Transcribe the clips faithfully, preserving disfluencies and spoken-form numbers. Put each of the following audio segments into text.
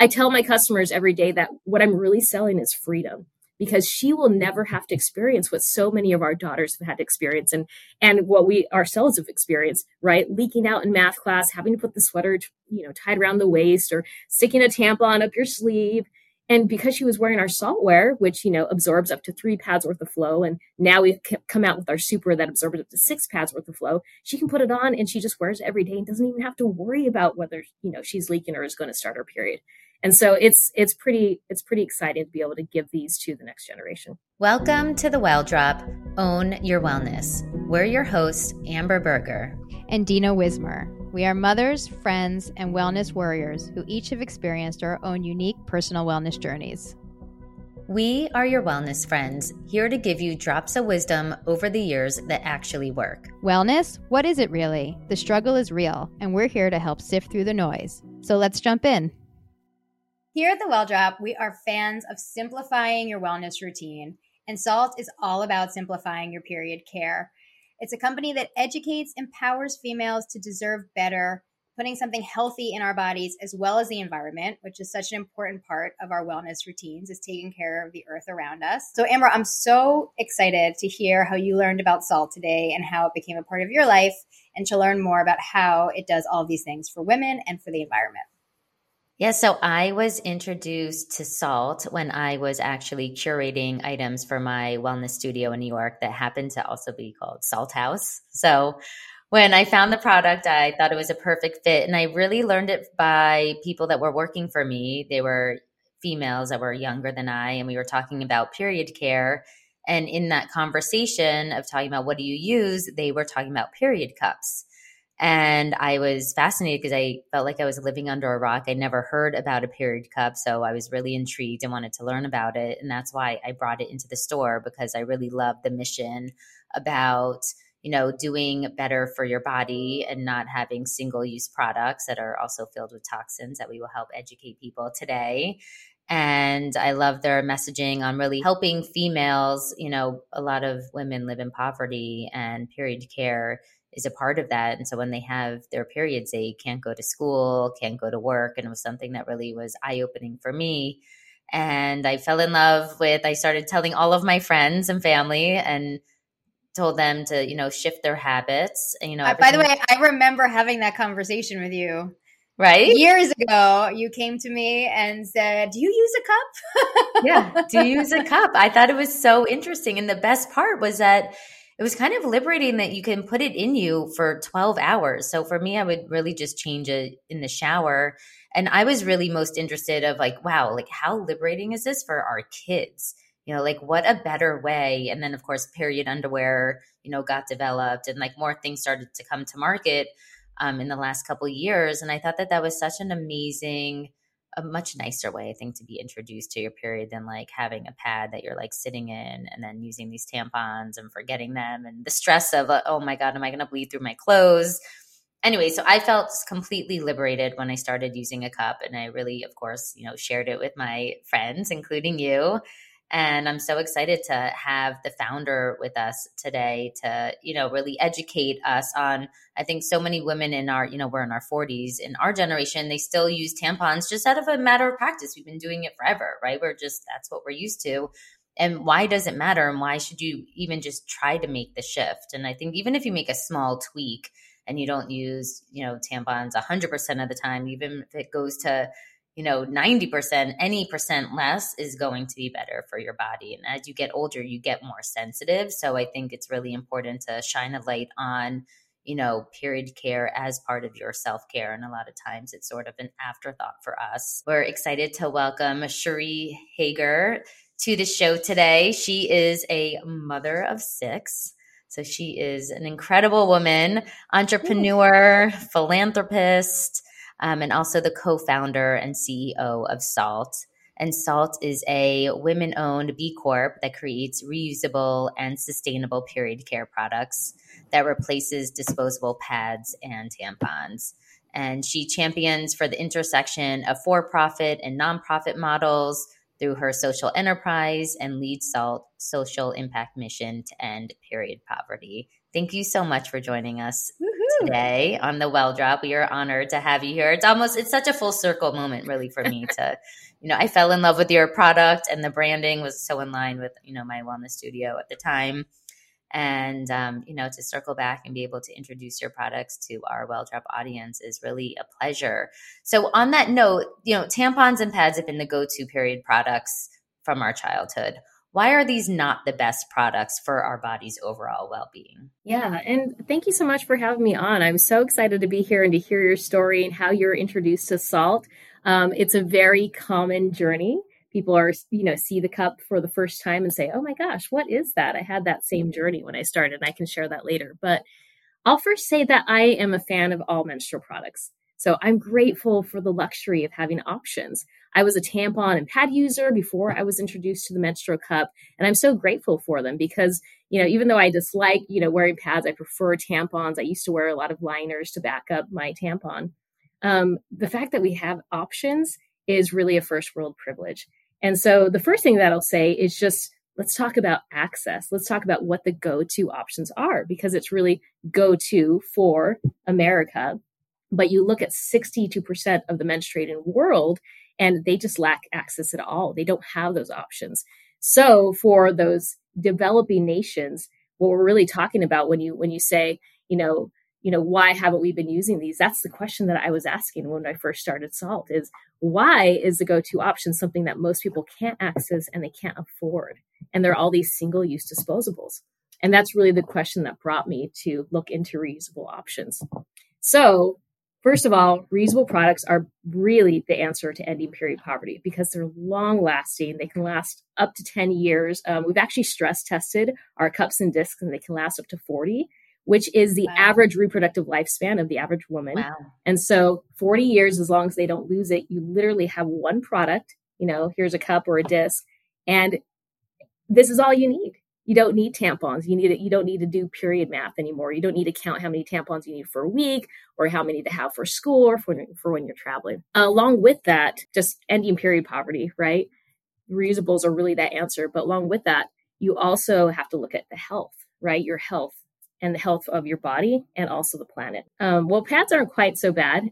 I tell my customers every day that what I'm really selling is freedom, because she will never have to experience what so many of our daughters have had to experience and and what we ourselves have experienced, right? Leaking out in math class, having to put the sweater, you know, tied around the waist or sticking a tampon up your sleeve. And because she was wearing our saltware, which, you know, absorbs up to three pads worth of flow, and now we've come out with our super that absorbs up to six pads worth of flow, she can put it on and she just wears it every day and doesn't even have to worry about whether, you know, she's leaking or is going to start her period. And so it's it's pretty it's pretty exciting to be able to give these to the next generation. Welcome to The Well Drop, Own Your Wellness. We're your hosts, Amber Berger and Dina Wismer. We are mothers, friends, and wellness warriors who each have experienced our own unique personal wellness journeys. We are your wellness friends, here to give you drops of wisdom over the years that actually work. Wellness? What is it really? The struggle is real, and we're here to help sift through the noise. So let's jump in. Here at The Well Drop, we are fans of simplifying your wellness routine, and Saalt is all about simplifying your period care. It's a company that educates, empowers females to deserve better, putting something healthy in our bodies as well as the environment, which is such an important part of our wellness routines, is taking care of the earth around us. So Amber, I'm so excited to hear how you learned about Saalt today and how it became a part of your life, and to learn more about how it does all these things for women and for the environment. Yeah, so I was introduced to Saalt when I was actually curating items for my wellness studio in New York that happened to also be called Salt House. So when I found the product, I thought it was a perfect fit. And I really learned it by people that were working for me. They were females that were younger than I, and we were talking about period care. And in that conversation of talking about what do you use, they were talking about period cups. And I was fascinated because I felt like I was living under a rock. I never heard about a period cup, so I was really intrigued and wanted to learn about it. And that's why I brought it into the store, because I really love the mission about, you know, doing better for your body and not having single-use products that are also filled with toxins that we will help educate people today. And I love their messaging on really helping females. You know, a lot of women live in poverty, and period care is a part of that. And so when they have their periods, they can't go to school, can't go to work. And it was something that really was eye-opening for me. And I fell in love with, I started telling all of my friends and family and told them to, you know, shift their habits. And, you know, uh, by the way, I remember having that conversation with you. Right? Years ago, you came to me and said, do you use a cup? Yeah. Do you use a cup? I thought it was so interesting. And the best part was that it was kind of liberating that you can put it in you for twelve hours. So for me, I would really just change it in the shower. And I was really most interested of like, wow, like how liberating is this for our kids? You know, like what a better way. And then of course, period underwear, you know, got developed, and like more things started to come to market um, in the last couple of years. And I thought that that was such an amazing, a much nicer way, I think, to be introduced to your period than like having a pad that you're like sitting in and then using these tampons and forgetting them and the stress of, uh, oh my God, am I going to bleed through my clothes? Anyway, so I felt completely liberated when I started using a cup, and I really, of course, you know, shared it with my friends, including you. And I'm so excited to have the founder with us today to, you know, really educate us on, I think so many women in our, you know, we're in our forties, in our generation, they still use tampons just out of a matter of practice. We've been doing it forever, right? We're just, that's what we're used to. And why does it matter? And why should you even just try to make the shift? And I think even if you make a small tweak and you don't use, you know, tampons one hundred percent of the time, even if it goes to, you know, ninety percent, any percent less is going to be better for your body. And as you get older, you get more sensitive. So I think it's really important to shine a light on, you know, period care as part of your self-care. And a lot of times it's sort of an afterthought for us. We're excited to welcome Cherie Hoeger to the show today. She is a mother of six. So she is an incredible woman, entrepreneur, philanthropist, Um, and also the co-founder and C E O of Saalt. And Saalt is a women-owned B Corp that creates reusable and sustainable period care products that replaces disposable pads and tampons. And she champions for the intersection of for-profit and nonprofit models through her social enterprise and leads Saalt social impact mission to end period poverty. Thank you so much for joining us. Woo-hoo. today on The Well Drop. We are honored to have you here. It's almost, it's such a full circle moment really for me to, you know, I fell in love with your product and the branding was so in line with, you know, my wellness studio at the time. And, um, you know, to circle back and be able to introduce your products to our Well Drop audience is really a pleasure. So on that note, you know, tampons and pads have been the go-to period products from our childhood. Why are these not the best products for our body's overall well-being? Yeah, and thank you so much for having me on. I'm so excited to be here and to hear your story and how you're introduced to Saalt. Um, it's a very common journey. People are, you know, see the cup for the first time and say, oh my gosh, what is that? I had that same journey when I started, and I can share that later. But I'll first say that I am a fan of all menstrual products. So I'm grateful for the luxury of having options. I was a tampon and pad user before I was introduced to the menstrual cup. And I'm so grateful for them because, you know, even though I dislike, you know, wearing pads, I prefer tampons. I used to wear a lot of liners to back up my tampon. Um, the fact that we have options is really a first world privilege. And so the first thing that I'll say is just, let's talk about access. Let's talk about what the go-to options are, because it's really go-to for America. But you look at sixty-two percent of the menstruating world, and they just lack access at all. They don't have those options. So for those developing nations, what we're really talking about when you when you say, you know, you know, why haven't we been using these? That's the question that I was asking when I first started Saalt is, why is the go-to option something that most people can't access and they can't afford? And there are all these single-use disposables. And that's really the question that brought me to look into reusable options. So first of all, reusable products are really the answer to ending period poverty because they're long lasting. They can last up to ten years. Um, we've actually stress tested our cups and discs, and they can last up to forty, which is the wow. average reproductive lifespan of the average woman. Wow. And so forty years, as long as they don't lose it, you literally have one product, you know, here's a cup or a disc, and this is all you need. You don't need tampons. You need it. You don't need to do period math anymore. You don't need to count how many tampons you need for a week or how many to have for school or for, for when you're traveling. Uh, along with that, just ending period poverty, right? Reusables are really that answer. But along with that, you also have to look at the health, right? Your health and the health of your body and also the planet. Um, well, pads aren't quite so bad.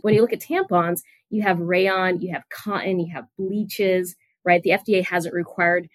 When you look at tampons, you have rayon, you have cotton, you have bleaches, right? The F D A hasn't required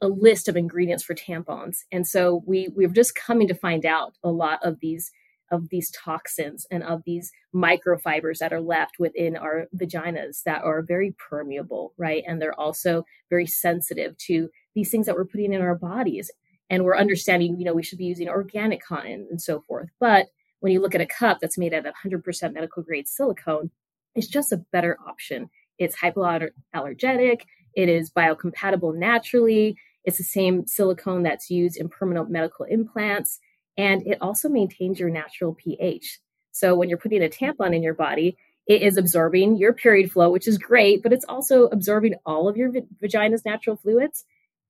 a list of ingredients for tampons. And so we, we're just coming to find out a lot of these, of these toxins and of these microfibers that are left within our vaginas that are very permeable, right? And they're also very sensitive to these things that we're putting in our bodies. And we're understanding, you know, we should be using organic cotton and so forth. But when you look at a cup that's made out of one hundred percent medical grade silicone, it's just a better option. It's hypoallergenic. It is biocompatible naturally. It's the same silicone that's used in permanent medical implants. And it also maintains your natural pH. So when you're putting a tampon in your body, it is absorbing your period flow, which is great, but it's also absorbing all of your v- vagina's natural fluids,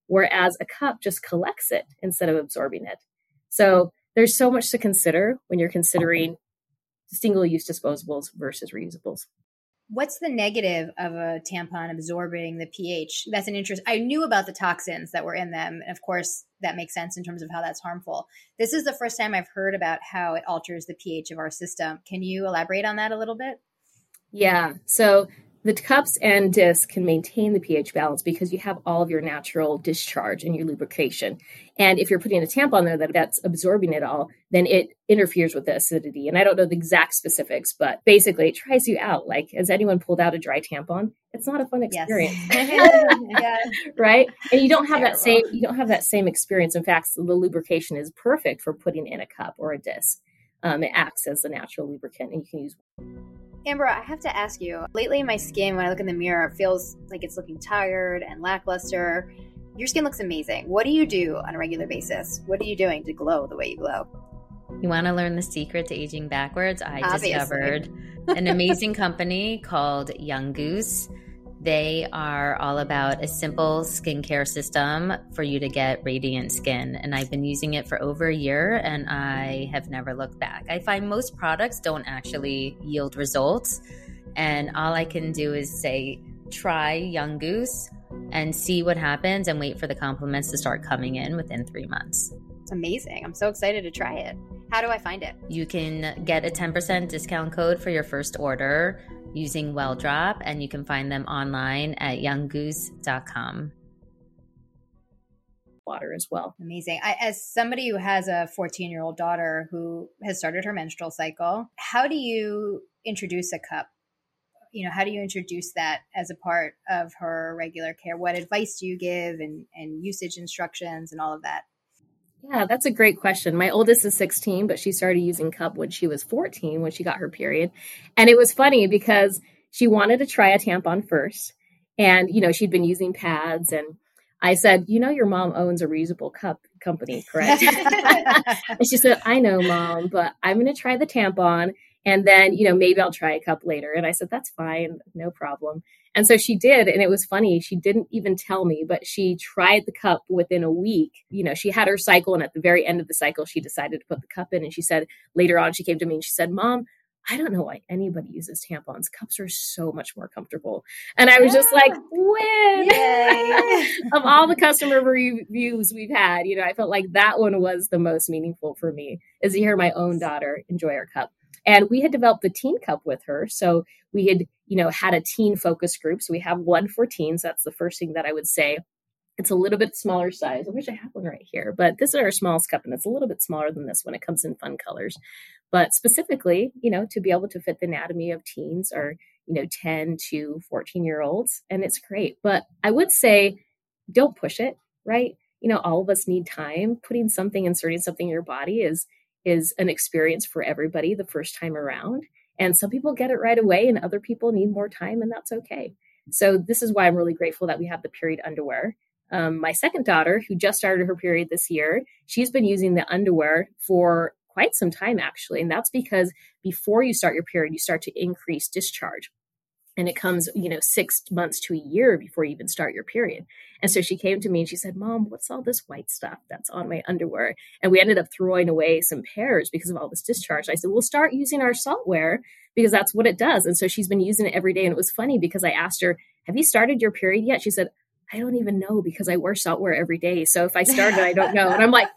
whereas a cup just collects it instead of absorbing it. So there's so much to consider when you're considering single-use disposables versus reusables. What's the negative of a tampon absorbing the pH? That's an interest. I knew about the toxins that were in them. And of course, that makes sense in terms of how that's harmful. This is the first time I've heard about how it alters the pH of our system. Can you elaborate on that a little bit? Yeah. So the cups and discs can maintain the pH balance because you have all of your natural discharge and your lubrication. And if you're putting a tampon there that that's absorbing it all, then it interferes with the acidity. And I don't know the exact specifics, but basically it tries you out. Like, has anyone pulled out a dry tampon? It's not a fun experience, yes. yes. right? And you don't have Terrible. that same, you don't have that same experience. In fact, the lubrication is perfect for putting in a cup or a disc. Um, it acts as a natural lubricant and you can use. Amber, I have to ask you, lately my skin, when I look in the mirror, it feels like it's looking tired and lackluster. Your skin looks amazing. What do you do on a regular basis? What are you doing to glow the way you glow? You want to learn the secret to aging backwards? I Obviously. discovered an amazing company called Young Goose. They are all about a simple skincare system for you to get radiant skin. And I've been using it for over a year and I have never looked back. I find most products don't actually yield results. And all I can do is say, try Young Goose and see what happens and wait for the compliments to start coming in within three months. It's amazing. I'm so excited to try it. How do I find it? You can get a ten percent discount code for your first order using Well Drop, and you can find them online at young goose dot com. Water as well. Amazing. I, as somebody who has a fourteen-year-old daughter who has started her menstrual cycle, how do you introduce a cup? You know, how do you introduce that as a part of her regular care? What advice do you give and, and usage instructions and all of that? Yeah, that's a great question. My oldest is sixteen, but she started using cup when she was fourteen, when she got her period. And it was funny because she wanted to try a tampon first. And, you know, she'd been using pads, and I said, you know, your mom owns a reusable cup company, correct? And she said, I know, Mom, but I'm going to try the tampon. And then, you know, maybe I'll try a cup later. And I said, that's fine. No problem. And so she did. And it was funny. She didn't even tell me, but she tried the cup within a week. You know, she had her cycle. And at the very end of the cycle, she decided to put the cup in. And she said, later on, she came to me and she said, Mom, I don't know why anybody uses tampons. Cups are so much more comfortable. And I was yeah. just like, win! Of all the customer reviews we've had, you know, I felt like that one was the most meaningful for me, is to hear my own daughter enjoy her cup. And we had developed the teen cup with her. So we had, you know, had a teen focus group. So we have one for teens. That's the first thing that I would say. It's a little bit smaller size. I wish I had one right here, but this is our smallest cup, and it's a little bit smaller than this one. It comes in fun colors, but specifically, you know, to be able to fit the anatomy of teens, or, you know, ten to fourteen year olds. And it's great, but I would say, don't push it, right? You know, all of us need time. Putting something, inserting something in your body is, is an experience for everybody the first time around. And some people get it right away and other people need more time, and that's okay. So this is why I'm really grateful that we have the period underwear. Um, my second daughter, who just started her period this year, she's been using the underwear for quite some time, actually. And that's because before you start your period, you start to increase discharge. And it comes, you know, six months to a year before you even start your period. And so she came to me and she said, Mom, what's all this white stuff that's on my underwear? And we ended up throwing away some pairs because of all this discharge. I said, we'll start using our saltware because that's what it does. And so she's been using it every day. And it was funny because I asked her, have you started your period yet? She said, I don't even know because I wear saltware every day. So if I started, I don't know. And I'm like,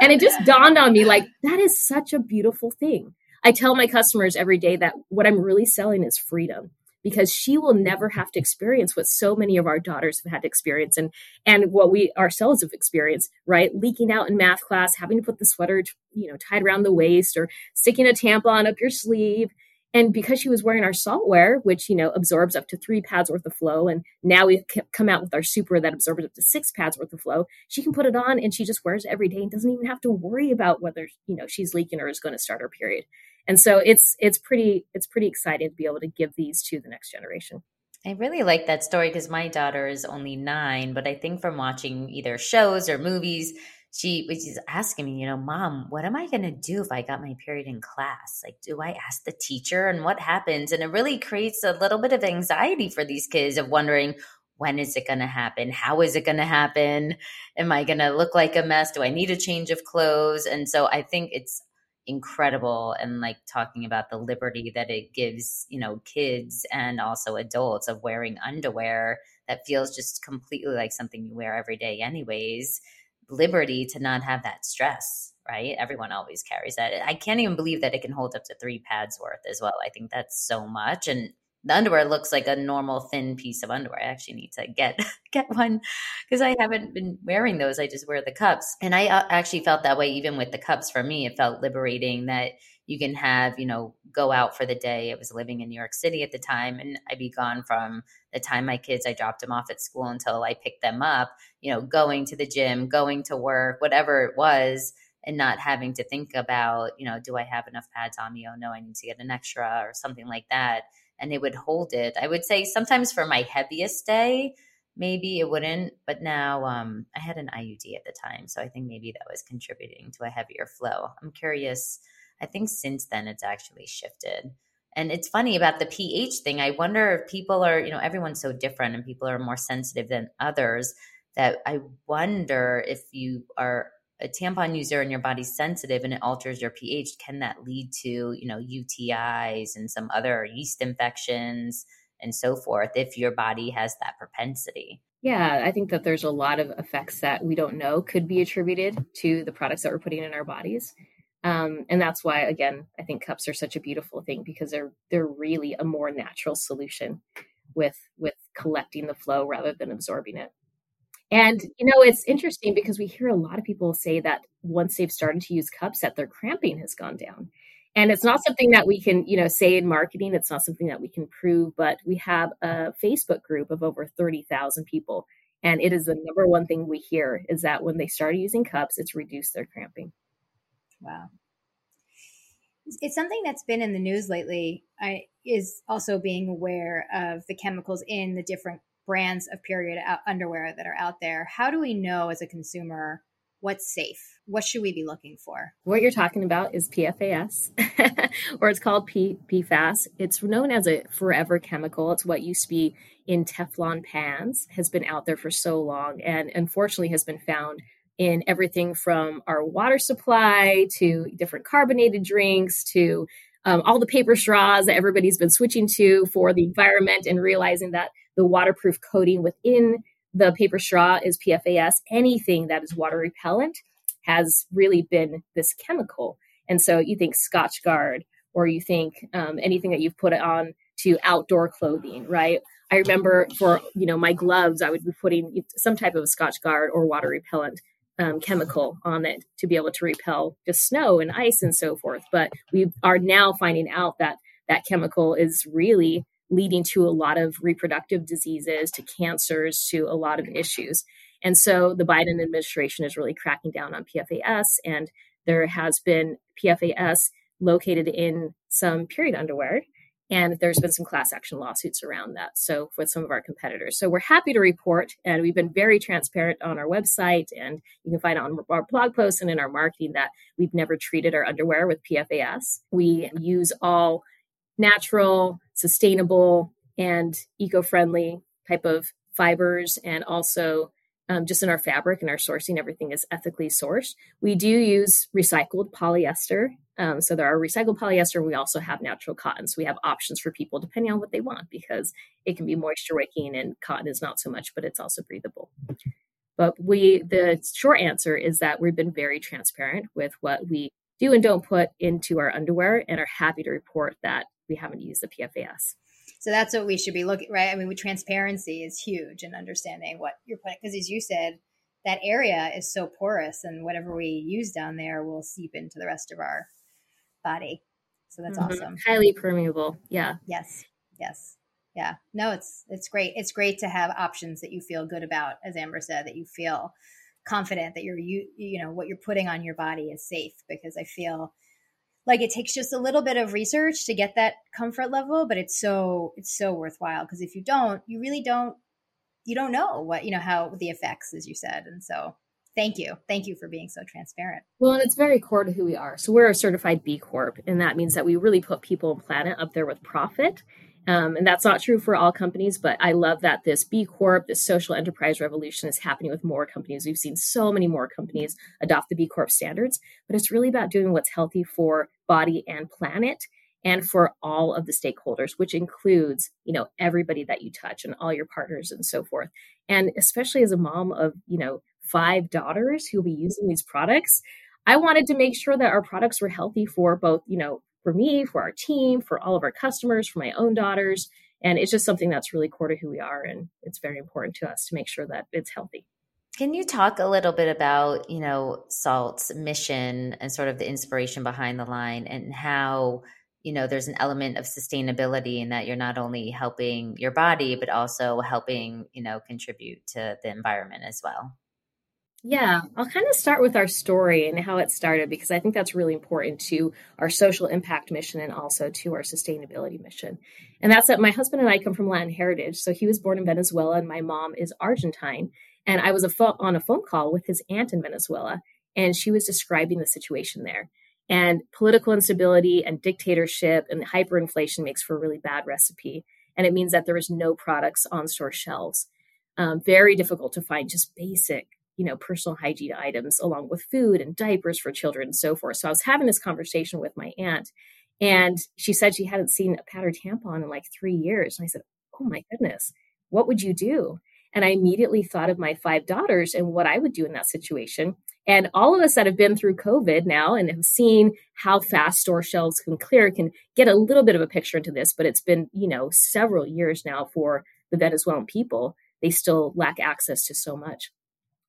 and it just dawned on me, like, that is such a beautiful thing. I tell my customers every day that what I'm really selling is freedom, because she will never have to experience what so many of our daughters have had to experience, and, and what we ourselves have experienced, right? Leaking out in math class, having to put the sweater, you know, tied around the waist, or sticking a tampon up your sleeve. And because she was wearing our saltware, which, you know, absorbs up to three pads worth of flow, and now we've come out with our super that absorbs up to six pads worth of flow, she can put it on and she just wears it every day and doesn't even have to worry about whether, you know, she's leaking or is going to start her period. And so it's it's pretty it's pretty exciting to be able to give these to the next generation. I really like that story because my daughter is only nine, but I think from watching either shows or movies, She was asking me, you know, Mom, what am I going to do if I got my period in class? Like, do I ask the teacher, and what happens? And it really creates a little bit of anxiety for these kids of wondering, when is it going to happen? How is it going to happen? Am I going to look like a mess? Do I need a change of clothes? And so I think it's incredible. And like talking about the liberty that it gives, you know, kids and also adults, of wearing underwear that feels just completely like something you wear every day anyways. Liberty to not have that stress, right? Everyone always carries that. I can't even believe that it can hold up to three pads worth as well. I think that's so much. And the underwear looks like a normal thin piece of underwear. I actually need to get get one because I haven't been wearing those. I just wear the cups. And I actually felt that way even with the cups. For me, it felt liberating that you can have, you know, go out for the day. I was living in New York City at the time, and I'd be gone from the time my kids, I dropped them off at school until I picked them up, you know, going to the gym, going to work, whatever it was, and not having to think about, you know, do I have enough pads on me? Oh no, I need to get an extra or something like that. And it would hold it. I would say sometimes for my heaviest day, maybe it wouldn't. But now um, I had an I U D at the time, so I think maybe that was contributing to a heavier flow. I'm curious. I think since then it's actually shifted. And it's funny about the pH thing. I wonder if people are, you know, everyone's so different and people are more sensitive than others, that I wonder if you are a tampon user and your body's sensitive and it alters your pH, can that lead to, you know, U T Is and some other yeast infections and so forth if your body has that propensity? Yeah, I think that there's a lot of effects that we don't know could be attributed to the products that we're putting in our bodies. Um, and that's why, again, I think cups are such a beautiful thing, because they're they're really a more natural solution with with collecting the flow rather than absorbing it. And, you know, it's interesting because we hear a lot of people say that once they've started to use cups, that their cramping has gone down. And it's not something that we can, you know, say in marketing. It's not something that we can prove, but we have a Facebook group of over thirty thousand people. And it is the number one thing we hear is that when they started using cups, it's reduced their cramping. Wow. It's something that's been in the news lately, I, is also being aware of the chemicals in the different brands of period underwear that are out there. How do we know as a consumer what's safe? What should we be looking for? What you're talking about is P F A S, or it's called P- PFAS. It's known as a forever chemical. It's what used to be in Teflon pans, has been out there for so long, and unfortunately has been found in everything from our water supply to different carbonated drinks to um, all the paper straws that everybody's been switching to for the environment, and realizing that the waterproof coating within the paper straw is P F A S. Anything that is water repellent has really been this chemical. And so you think Scotchgard, or you think um, anything that you've put on to outdoor clothing, right? I remember for, you know, my gloves, I would be putting some type of a Scotchgard or water repellent um, chemical on it to be able to repel just snow and ice and so forth. But we are now finding out that that chemical is really leading to a lot of reproductive diseases, to cancers, to a lot of issues. And so the Biden administration is really cracking down on P F A S. And there has been P F A S located in some period underwear. And there's been some class action lawsuits around that. So with some of our competitors. So we're happy to report, and we've been very transparent on our website, and you can find it on our blog posts and in our marketing, that we've never treated our underwear with P F A S. We use all natural, sustainable, and eco-friendly type of fibers. And also um, just in our fabric and our sourcing, everything is ethically sourced. We do use recycled polyester. Um, so there are recycled polyester. We also have natural cotton. So we have options for people depending on what they want, because it can be moisture wicking, and cotton is not so much, but it's also breathable. But we, the short answer is that we've been very transparent with what we do and don't put into our underwear, and are happy to report that we haven't used the P F A S. So that's what we should be looking, right? I mean, with transparency is huge, and understanding what you're putting, because as you said, that area is so porous, and whatever we use down there will seep into the rest of our body. So that's mm-hmm. awesome. Highly permeable. Yeah. Yes. Yes. Yeah. No, it's, it's great. It's great to have options that you feel good about, as Amber said, that you feel confident that you're, you, you know, what you're putting on your body is safe, because I feel like it takes just a little bit of research to get that comfort level, but it's so, it's so worthwhile. Because if you don't, you really don't, you don't know what, you know, how the effects, as you said. And so thank you. Thank you for being so transparent. Well, and it's very core to who we are. So we're a certified B Corp. And that means that we really put people and planet up there with profit. Um, and that's not true for all companies, but I love that this B Corp, this social enterprise revolution, is happening with more companies. We've seen so many more companies adopt the B Corp standards, but it's really about doing what's healthy for body and planet, and for all of the stakeholders, which includes, you know, everybody that you touch and all your partners and so forth. And especially as a mom of, you know, five daughters who'll be using these products, I wanted to make sure that our products were healthy for both, you know, for me, for our team, for all of our customers, for my own daughters. And it's just something that's really core to who we are. And it's very important to us to make sure that it's healthy. Can you talk a little bit about, you know, Salt's mission and sort of the inspiration behind the line, and how, you know, there's an element of sustainability in that you're not only helping your body, but also helping, you know, contribute to the environment as well? Yeah, I'll kind of start with our story and how it started, because I think that's really important to our social impact mission and also to our sustainability mission. And that's that my husband and I come from Latin heritage. So he was born in Venezuela and my mom is Argentine. And I was a fo- on a phone call with his aunt in Venezuela, and she was describing the situation there. And political instability and dictatorship and hyperinflation makes for a really bad recipe. And it means that there is no products on store shelves. Um, very difficult to find just basic, you know, personal hygiene items, along with food and diapers for children and so forth. So I was having this conversation with my aunt, and she said she hadn't seen a pad or tampon in like three years. And I said, oh my goodness, what would you do? And I immediately thought of my five daughters and what I would do in that situation. And all of us that have been through COVID now and have seen how fast store shelves can clear can get a little bit of a picture into this, but it's been, you know, several years now for the Venezuelan people. They still lack access to so much.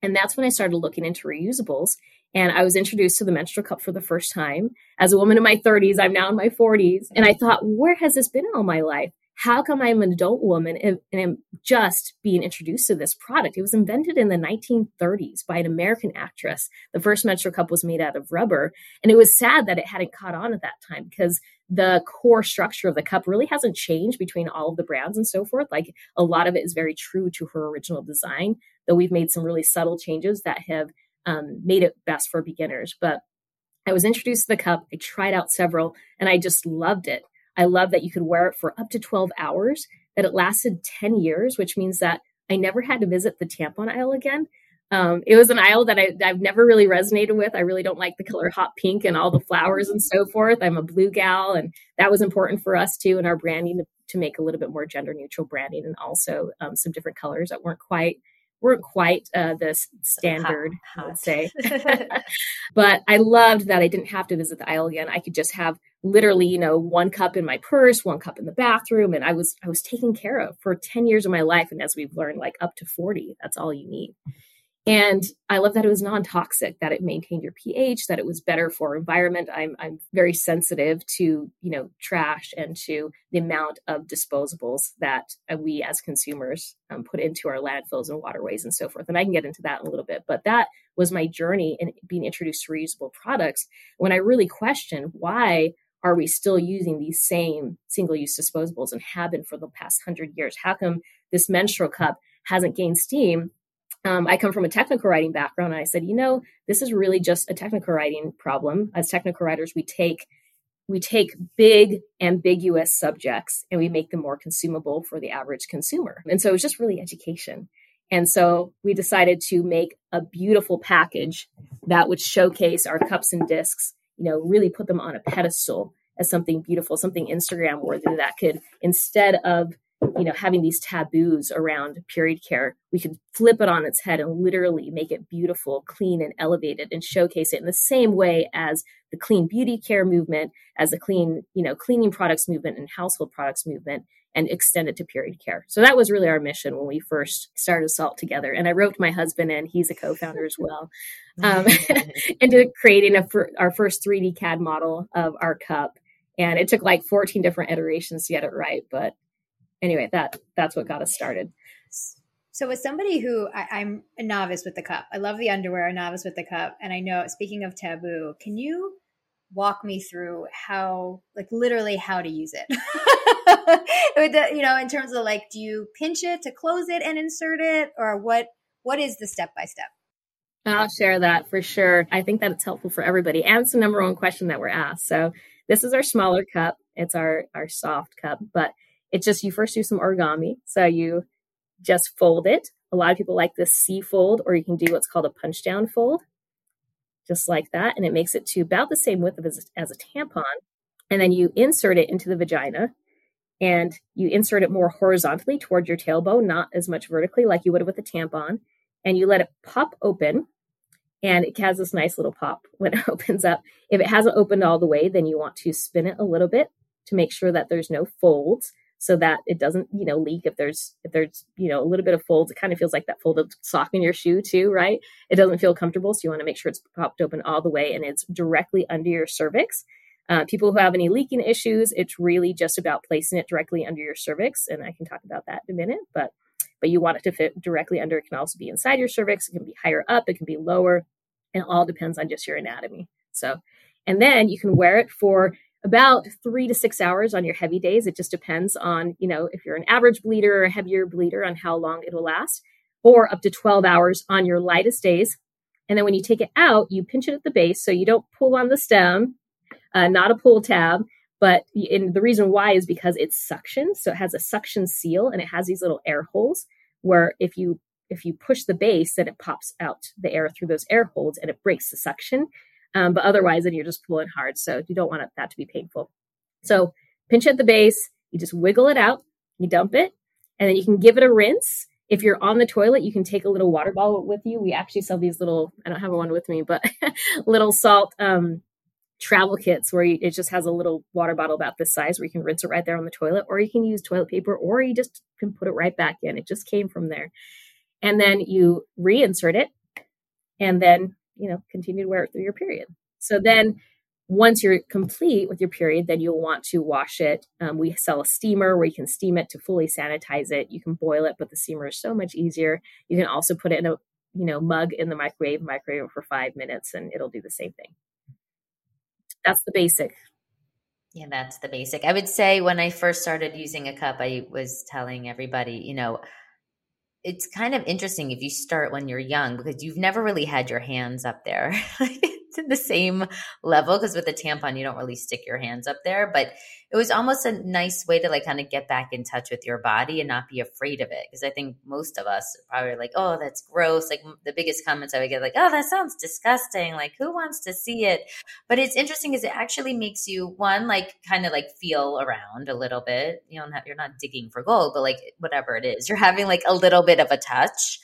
And that's when I started looking into reusables. And I was introduced to the menstrual cup for the first time. As a woman in my thirties, I'm now in my forties. And I thought, where has this been all my life? How come I'm an adult woman and I'm just being introduced to this product? It was invented in the nineteen thirties by an American actress. The first menstrual cup was made out of rubber. And it was sad that it hadn't caught on at that time because the core structure of the cup really hasn't changed between all of the brands and so forth. Like a lot of it is very true to her original design, though we've made some really subtle changes that have um, made it best for beginners. But I was introduced to the cup. I tried out several and I just loved it. I love that you could wear it for up to twelve hours, that it lasted ten years, which means that I never had to visit the tampon aisle again. Um, it was an aisle that I, I've never really resonated with. I really don't like the color hot pink and all the flowers and so forth. I'm a blue gal, and that was important for us too in our branding to, to make a little bit more gender neutral branding, and also um, some different colors that weren't quite weren't quite uh, the standard, hot, hot. I would say. But I loved that I didn't have to visit the aisle again. I could just have literally, you know, one cup in my purse, one cup in the bathroom. And I was, I was taken care of for ten years of my life. And as we've learned, like up to forty, that's all you need. And I love that it was non-toxic, that it maintained your pH, that it was better for environment. I'm, I'm very sensitive to, you know, trash and to the amount of disposables that we as consumers um, put into our landfills and waterways and so forth. And I can get into that in a little bit, but that was my journey in being introduced to reusable products. When I really questioned why are we still using these same single-use disposables and have been for the past hundred years? How come this menstrual cup hasn't gained steam? Um, I come from a technical writing background, and I said, you know, this is really just a technical writing problem. As technical writers, we take we take big, ambiguous subjects and we make them more consumable for the average consumer. And so it was just really education. And so we decided to make a beautiful package that would showcase our cups and discs, you know, really put them on a pedestal as something beautiful, something Instagram worthy that could, instead of, you know, having these taboos around period care, we could flip it on its head and literally make it beautiful, clean, and elevated, and showcase it in the same way as the clean beauty care movement, as the clean, you know, cleaning products movement and household products movement, and extend it to period care. So that was really our mission when we first started Saalt together. And I roped my husband in, he's a co-founder as well, um, into creating a, our first three D C A D model of our cup. And it took like fourteen different iterations to get it right. But anyway, that that's what got us started. So as somebody who I, I'm a novice with the cup, I love the underwear, a novice with the cup. And I know, speaking of taboo, can you walk me through how, like literally how to use it? You know, in terms of like, do you pinch it to close it and insert it, or what? What is the step by step? I'll share that for sure. I think that it's helpful for everybody, and it's the number one question that we're asked. So this is our smaller cup. It's our our soft cup, but it's just you first do some origami. So you just fold it. A lot of people like this C fold, or you can do what's called a punch down fold, just like that, and it makes it to about the same width as as a tampon. And then you insert it into the vagina. And you insert it more horizontally toward your tailbone, not as much vertically like you would with a tampon. And you let it pop open. And it has this nice little pop when it opens up. If it hasn't opened all the way, then you want to spin it a little bit to make sure that there's no folds, so that it doesn't, you know, leak. If there's, if there's, you know, a little bit of folds, it kind of feels like that folded sock in your shoe too, right? It doesn't feel comfortable. So you want to make sure it's popped open all the way and it's directly under your cervix. Uh, people who have any leaking issues, it's really just about placing it directly under your cervix. And I can talk about that in a minute, but but you want it to fit directly under. It can also be inside your cervix. It can be higher up. It can be lower. And it all depends on just your anatomy. So, and then you can wear it for about three to six hours on your heavy days. It just depends on, you know, if you're an average bleeder or a heavier bleeder, on how long it will last, or up to twelve hours on your lightest days. And then when you take it out, you pinch it at the base. So you don't pull on the stem. Uh, not a pull tab, but and the reason why is because it's suction. So it has a suction seal, and it has these little air holes where if you if you push the base, then it pops out the air through those air holes and it breaks the suction. Um, but otherwise, then you're just pulling hard. So you don't want it, that to be painful. So pinch at the base, you just wiggle it out, you dump it, and then you can give it a rinse. If you're on the toilet, you can take a little water bottle with you. We actually sell these little, I don't have one with me, but little salt um, travel kits where you, it just has a little water bottle about this size where you can rinse it right there on the toilet, or you can use toilet paper, or you just can put it right back in. It just came from there. And then you reinsert it and then, you know, continue to wear it through your period. So then once you're complete with your period, then you'll want to wash it. Um, we sell a steamer where you can steam it to fully sanitize it. You can boil it, but the steamer is so much easier. You can also put it in a you know mug in the microwave, microwave it for five minutes, and it'll do the same thing. That's the basic. Yeah, that's the basic. I would say when I first started using a cup, I was telling everybody, you know, it's kind of interesting if you start when you're young because you've never really had your hands up there. The same level because with a tampon you don't really stick your hands up there, but it was almost a nice way to like kind of get back in touch with your body and not be afraid of it, because I think most of us are probably like, oh, that's gross. Like the biggest comments I would get like, oh, that sounds disgusting, like who wants to see it? But it's interesting because it actually makes you one like kind of like feel around a little bit. You don't have, you're not digging for gold, but like whatever it is, you're having like a little bit of a touch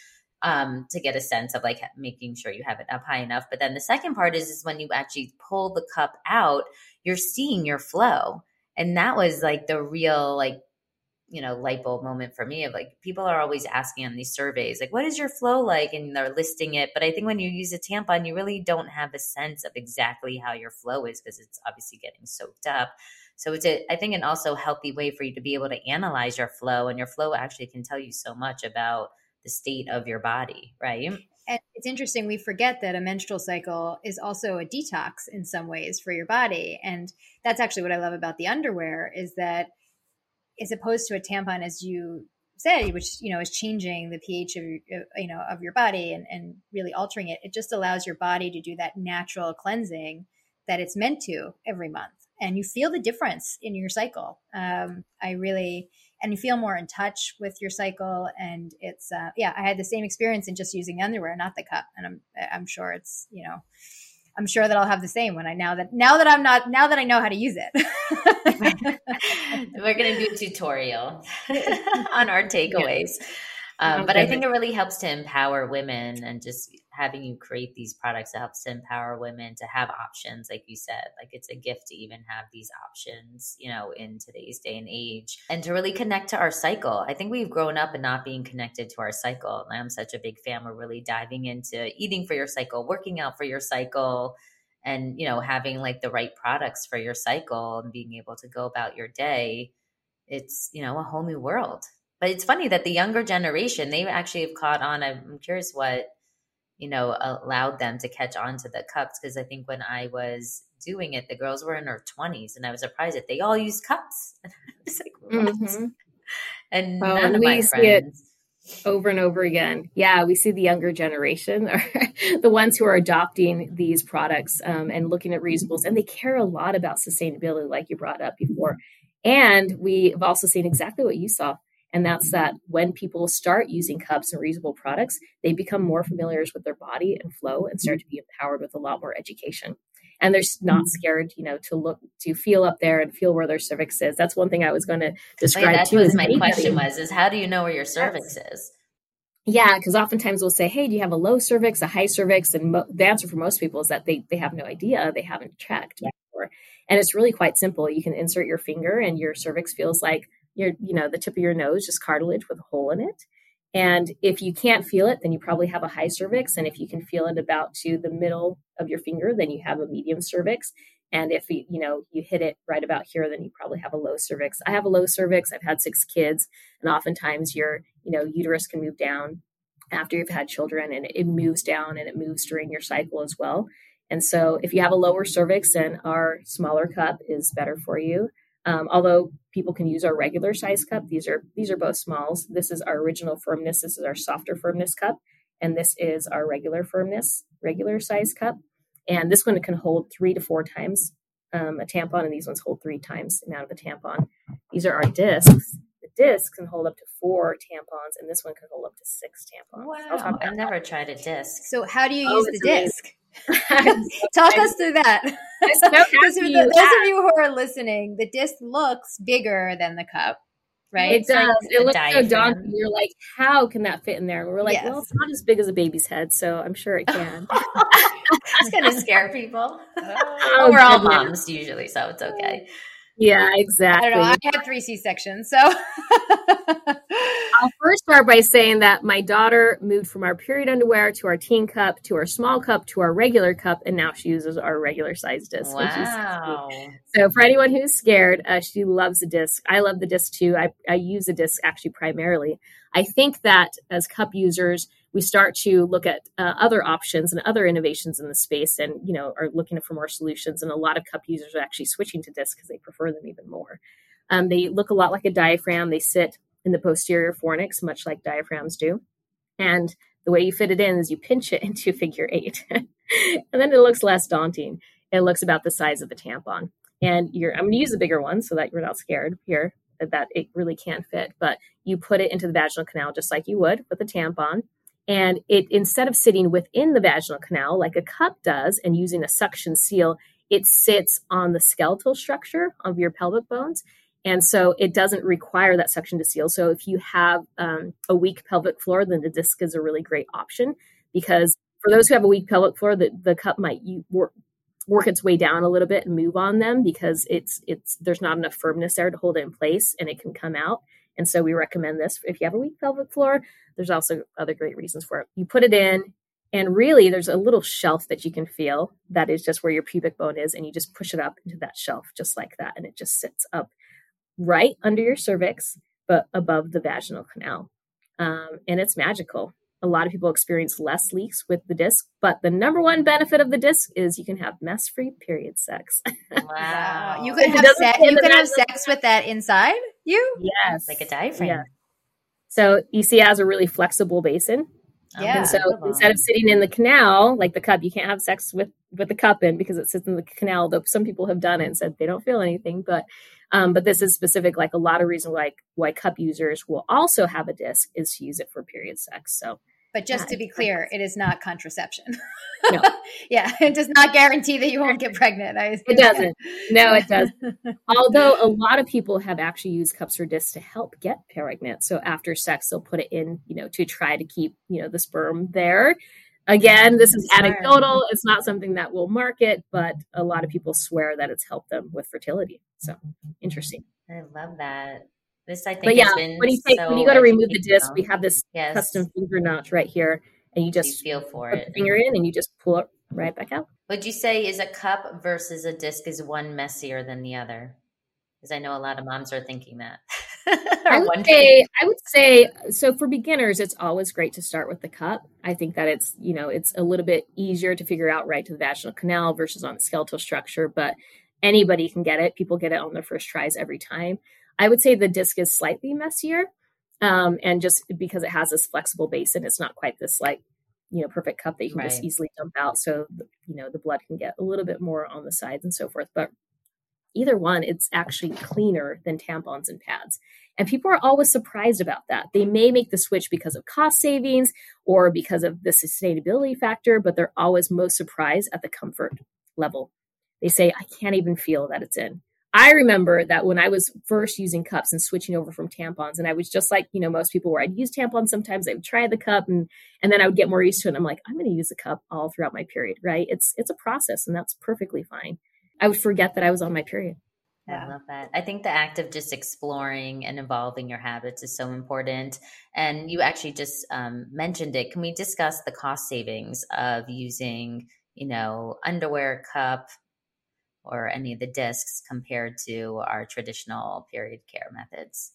Um, to get a sense of like making sure you have it up high enough. But then the second part is, is when you actually pull the cup out, you're seeing your flow. And that was like the real like, you know, light bulb moment for me of like, people are always asking on these surveys, like, what is your flow like? And they're listing it. But I think when you use a tampon, you really don't have a sense of exactly how your flow is because it's obviously getting soaked up. So it's a, I think, an also healthy way for you to be able to analyze your flow, and your flow actually can tell you so much about the state of your body, right? And it's interesting. We forget that a menstrual cycle is also a detox in some ways for your body. And that's actually what I love about the underwear, is that as opposed to a tampon, as you said, which, you know, is changing the pH of, you know, of your body and, and really altering it. It just allows your body to do that natural cleansing that it's meant to every month. And you feel the difference in your cycle. Um, I really... And you feel more in touch with your cycle, and it's uh, yeah. I had the same experience in just using underwear, not the cup, and I'm I'm sure it's you know, I'm sure that I'll have the same when I now that now that I'm not now that I know how to use it. We're gonna do a tutorial on our takeaways, yeah. um, but I think it really helps to empower women, and just having you create these products that helps to empower women to have options. Like you said, like it's a gift to even have these options, you know, in today's day and age, and to really connect to our cycle. I think we've grown up and not being connected to our cycle. And I'm such a big fan. We're really diving into eating for your cycle, working out for your cycle, and, you know, having like the right products for your cycle and being able to go about your day. It's, you know, a whole new world. But it's funny that the younger generation, they actually have caught on. I'm curious what, you know, allowed them to catch on to the cups. Cause I think when I was doing it, the girls were in their twenties and I was surprised that they all used cups. And I was like, what? Mm-hmm. And well, none and of we my see friends. It over and over again. Yeah. We see the younger generation are the ones who are adopting these products um, and looking at reusables, and they care a lot about sustainability, like you brought up before. And we've also seen exactly what you saw. And that's that when people start using cups and reusable products, they become more familiar with their body and flow and start to be empowered with a lot more education. And they're not scared, you know, to look, to feel up there and feel where their cervix is. That's one thing I was going to describe. Oh, yeah, that too, was my anybody. question was, is how do you know where your cervix is? Yeah, because oftentimes we'll say, hey, do you have a low cervix, a high cervix? And mo- the answer for most people is that they, they have no idea. They haven't checked before. And it's really quite simple. You can insert your finger and your cervix feels like your, you know, the tip of your nose, just cartilage with a hole in it. And if you can't feel it, then you probably have a high cervix. And if you can feel it about to the middle of your finger, then you have a medium cervix. And if you, you know, you hit it right about here, then you probably have a low cervix. I have a low cervix. I've had six kids. And oftentimes your, you know, uterus can move down after you've had children, and it moves down and it moves during your cycle as well. And so if you have a lower cervix, then our smaller cup is better for you. Um, although people can use our regular size cup, these are these are both smalls. This is our original firmness. This is our softer firmness cup. And this is our regular firmness, regular size cup. And this one can hold three to four times um, a tampon. And these ones hold three times the amount of a tampon. These are our discs. The disc can hold up to four tampons. And this one can hold up to six tampons. Wow, I've never that. tried a disc. So how do you oh, use the disc? Amazing. Talk us through that. So those, of the, those of you who are listening, the disc looks bigger than the cup. right? It does. Like it looks diaphragm. So daunting. You're like, how can that fit in there? We're like, yes. Well, it's not as big as a baby's head, so I'm sure it can. It's going to scare people. Oh, we're all moms usually, so it's okay. Yeah, exactly. I don't know. I had three C-sections, so. I'll first start by saying that my daughter moved from our period underwear to our teen cup to our small cup to our regular cup, and now she uses our regular size disc. Wow. So for anyone who's scared, uh, she loves a disc. I love the disc too. I, I use a disc actually primarily. I think that as cup users, we start to look at uh, other options and other innovations in the space and, you know, are looking for more solutions. And a lot of cup users are actually switching to discs because they prefer them even more. Um, they look a lot like a diaphragm. They sit in the posterior fornix, much like diaphragms do. And the way you fit it in is you pinch it into figure eight. And then it looks less daunting. It looks about the size of a tampon. And you're, I'm going to use a bigger one so that you're not scared here, that it really can't fit. But you put it into the vaginal canal just like you would with a tampon. And it, instead of sitting within the vaginal canal like a cup does and using a suction seal, it sits on the skeletal structure of your pelvic bones. And so it doesn't require that suction to seal. So if you have um, a weak pelvic floor, then the disc is a really great option, because for those who have a weak pelvic floor, the, the cup might work, work its way down a little bit and move on them because it's it's there's not enough firmness there to hold it in place and it can come out. And so we recommend this if you have a weak pelvic floor. There's also other great reasons for it. You put it in, and really there's a little shelf that you can feel that is just where your pubic bone is, and you just push it up into that shelf just like that, and it just sits up right under your cervix, but above the vaginal canal. Um, and it's magical. A lot of people experience less leaks with the disc, but the number one benefit of the disc is you can have mess-free period sex. Wow. You could have, sex, you could have sex with that inside you? Yes. Like a diaphragm. Yeah. So you see it has a really flexible basin. Yeah. And so instead of sitting in the canal, like the cup, you can't have sex with, with the cup in because it sits in the canal, though some people have done it and said they don't feel anything. But um, but this is specific, like a lot of reason why, why cup users will also have a disc is to use it for period sex. So. But just yeah, to be clear, it is not contraception. No. Yeah, it does not guarantee that you won't get pregnant. I, it doesn't. No, it doesn't. Although a lot of people have actually used cups or discs to help get pregnant. So after sex, they'll put it in, you know, to try to keep, you know, the sperm there. Again, this is anecdotal. It's not something that we'll market, but a lot of people swear that it's helped them with fertility. So interesting. I love that. This, I think, but yeah, has been when you take, so when you go to remove the disc, we have this yes. custom finger notch right here, and you just you feel for it, finger in, and you just pull it right back out. Would you say is a cup versus a disc is one messier than the other? Because I know a lot of moms are thinking that. I would say, I would say, so for beginners, it's always great to start with the cup. I think that it's, you know, it's a little bit easier to figure out right to the vaginal canal versus on the skeletal structure, but anybody can get it. People get it on their first tries every time. I would say the disc is slightly messier. Um, and just because it has this flexible basin, it's not quite this like, you know, perfect cup that you can right. just easily dump out. So, you know, the blood can get a little bit more on the sides and so forth. But either one, it's actually cleaner than tampons and pads. And people are always surprised about that. They may make the switch because of cost savings or because of the sustainability factor, but they're always most surprised at the comfort level. They say, I can't even feel that it's in. I remember that when I was first using cups and switching over from tampons, and I was just like, you know, most people where I'd use tampons, sometimes I would try the cup and, and then I would get more used to it. And I'm like, I'm going to use a cup all throughout my period, right? It's, it's a process and that's perfectly fine. I would forget that I was on my period. Yeah. I love that. I think the act of just exploring and evolving your habits is so important. And you actually just um, mentioned it. Can we discuss the cost savings of using, you know, underwear, cup, or any of the discs compared to our traditional period care methods?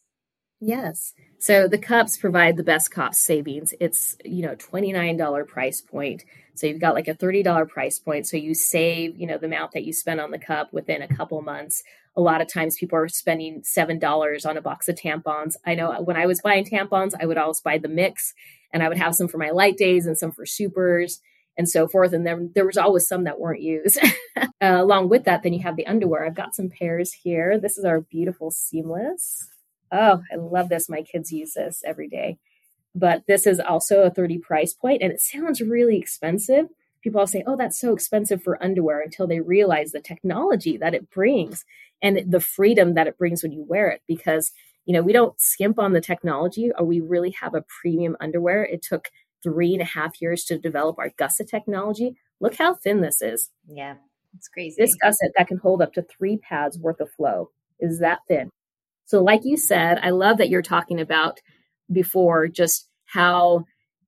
Yes. So the cups provide the best cost savings. It's, you know, twenty-nine dollars price point. So you've got like a thirty dollars price point. So you save, you know, the amount that you spend on the cup within a couple months. A lot of times people are spending seven dollars on a box of tampons. I know when I was buying tampons, I would always buy the mix and I would have some for my light days and some for supers and so forth. And then there was always some that weren't used. uh, along with that, then you have the underwear. I've got some pairs here. This is our beautiful seamless. Oh, I love this. My kids use this every day. But this is also a thirty price point, and it sounds really expensive. People all say, oh, that's so expensive for underwear, until they realize the technology that it brings and the freedom that it brings when you wear it. Because you know, we don't skimp on the technology, or we really have a premium underwear. It took three and a half years to develop our gusset technology. Look how thin this is. Yeah, it's crazy. This gusset that can hold up to three pads worth of flow is that thin. So like you said, I love that you're talking about before just how,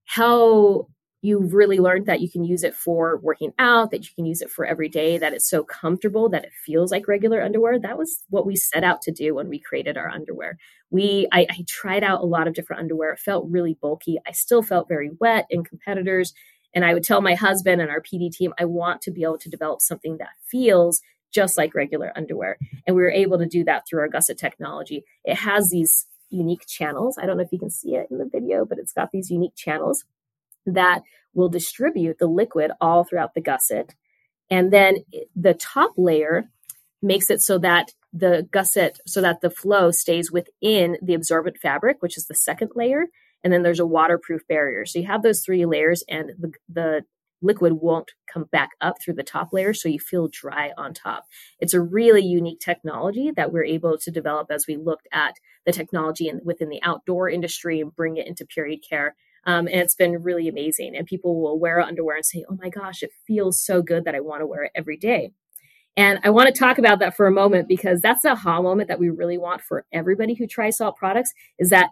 how you really learned that you can use it for working out, that you can use it for every day, that it's so comfortable that it feels like regular underwear. That was what we set out to do when we created our underwear. We, I, I tried out a lot of different underwear. It felt really bulky. I still felt very wet in competitors. And I would tell my husband and our P D team, I want to be able to develop something that feels just like regular underwear. And we were able to do that through our gusset technology. It has these unique channels. I don't know if you can see it in the video, but it's got these unique channels that will distribute the liquid all throughout the gusset. And then the top layer makes it so that the gusset, so that the flow stays within the absorbent fabric, which is the second layer. And then there's a waterproof barrier. So you have those three layers, and the, the liquid won't come back up through the top layer. So you feel dry on top. It's a really unique technology that we're able to develop as we looked at the technology in, within the outdoor industry and bring it into period care. Um, and it's been really amazing. And people will wear underwear and say, oh my gosh, it feels so good that I want to wear it every day. And I want to talk about that for a moment, because that's the aha moment that we really want for everybody who tries Saalt products, is that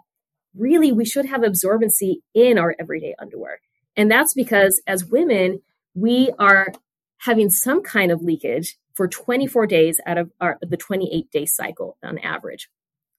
really we should have absorbency in our everyday underwear. And that's because as women, we are having some kind of leakage for twenty-four days out of our, the twenty-eight day cycle on average.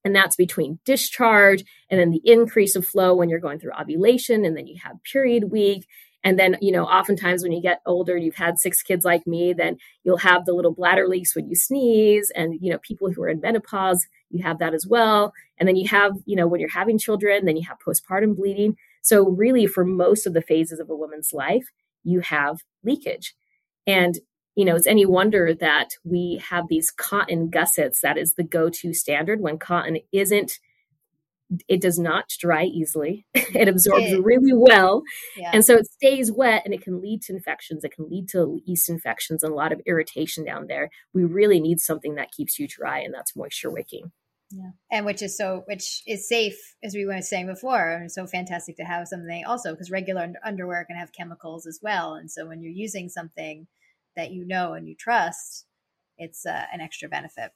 And that's between discharge and then the increase of flow when you're going through ovulation, and then you have period week. And then, you know, oftentimes when you get older, you've had six kids like me, then you'll have the little bladder leaks when you sneeze. And, you know, people who are in menopause, you have that as well. And then you have, you know, when you're having children, then you have postpartum bleeding. So really for most of the phases of a woman's life, you have leakage. And you know, it's any wonder that we have these cotton gussets. That is the go-to standard when cotton isn't, it does not dry easily. It absorbs really well. Yeah. And so it stays wet, and it can lead to infections. It can lead to yeast infections and a lot of irritation down there. We really need something that keeps you dry, and that's moisture wicking. Yeah. And which is so, which is safe, as we were saying before. And it's so fantastic to have something also, because regular underwear can have chemicals as well. And so when you're using something that you know and you trust, it's uh, an extra benefit.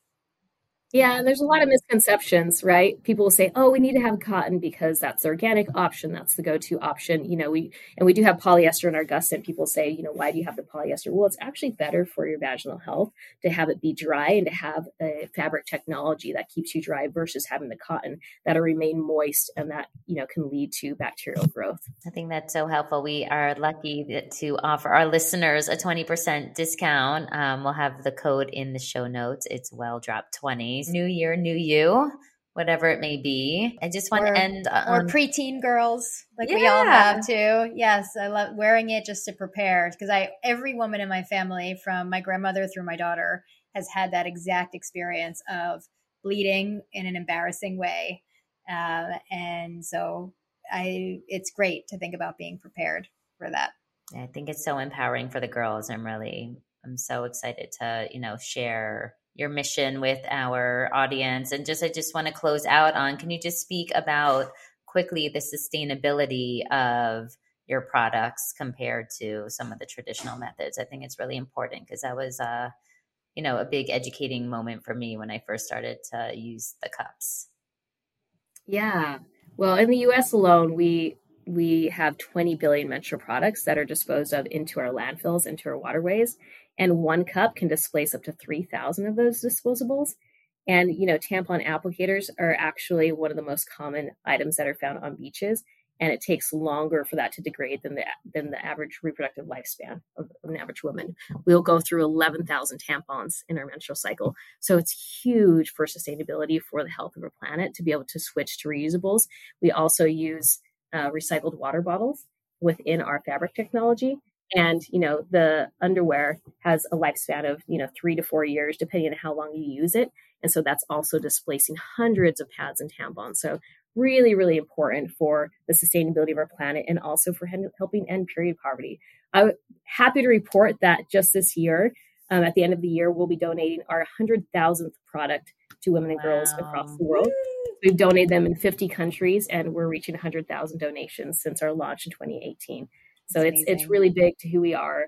Yeah, and there's a lot of misconceptions, right? People will say, "Oh, we need to have cotton because that's the organic option, that's the go-to option." You know, we and we do have polyester in our gusset. People say, "You know, why do you have the polyester?" Well, it's actually better for your vaginal health to have it be dry and to have a fabric technology that keeps you dry versus having the cotton that'll remain moist and that, you know, can lead to bacterial growth. I think that's so helpful. We are lucky to offer our listeners a twenty percent discount. Um, we'll have the code in the show notes. It's Well Drop twenty. New year, new you, whatever it may be. I just want or, to end on. Or preteen girls, like yeah. we all have too. Yes, I love wearing it just to prepare, because I every woman in my family, from my grandmother through my daughter, has had that exact experience of bleeding in an embarrassing way. Um, and so I, it's great to think about being prepared for that. I think it's so empowering for the girls. I'm really, I'm so excited to, you know, share your mission with our audience. And just, I just want to close out on, can you just speak about quickly the sustainability of your products compared to some of the traditional methods? I think it's really important, because that was uh, you know, a big educating moment for me when I first started to use the cups. Yeah. Well, in the U S alone, we, we have twenty billion menstrual products that are disposed of into our landfills, into our waterways. And one cup can displace up to three thousand of those disposables. And, you know, tampon applicators are actually one of the most common items that are found on beaches. And it takes longer for that to degrade than the than the average reproductive lifespan of an average woman. We'll go through eleven thousand tampons in our menstrual cycle. So it's huge for sustainability, for the health of our planet, to be able to switch to reusables. We also use uh, recycled water bottles within our fabric technology. And, you know, the underwear has a lifespan of, you know, three to four years, depending on how long you use it. And so that's also displacing hundreds of pads and tampons. So really, really important for the sustainability of our planet, and also for helping end period poverty. I'm happy to report that just this year, um, at the end of the year, we'll be donating our one hundred thousandth product to women and wow. girls across the world. We've donated them in fifty countries, and we're reaching one hundred thousand donations since our launch in twenty eighteen. So That's it's amazing. It's really big to who we are,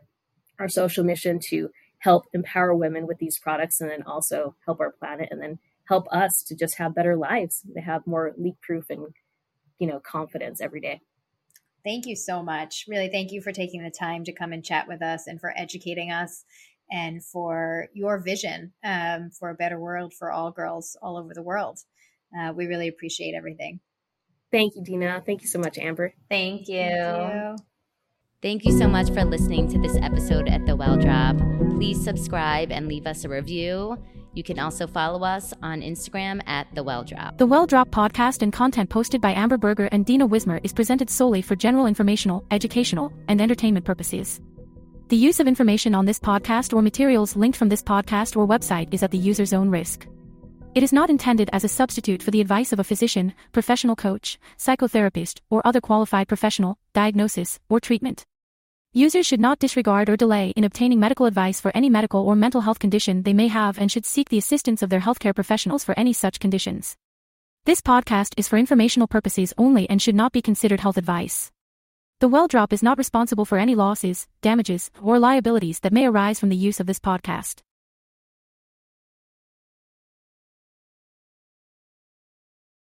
our social mission to help empower women with these products, and then also help our planet, and then help us to just have better lives, to have more leak-proof and, you know, confidence every day. Thank you so much. Really, thank you for taking the time to come and chat with us, and for educating us, and for your vision um, for a better world for all girls all over the world. Uh, we really appreciate everything. Thank you, Dina. Thank you so much, Amber. Thank you. Thank you. Thank you so much for listening to this episode at The Well Drop. Please subscribe and leave us a review. You can also follow us on Instagram at The Well Drop. The Well Drop podcast and content posted by Amber Berger and Dina Wismer is presented solely for general informational, educational, and entertainment purposes. The use of information on this podcast or materials linked from this podcast or website is at the user's own risk. It is not intended as a substitute for the advice of a physician, professional coach, psychotherapist, or other qualified professional, diagnosis, or treatment. Users should not disregard or delay in obtaining medical advice for any medical or mental health condition they may have, and should seek the assistance of their healthcare professionals for any such conditions. This podcast is for informational purposes only and should not be considered health advice. The Well Drop is not responsible for any losses, damages, or liabilities that may arise from the use of this podcast.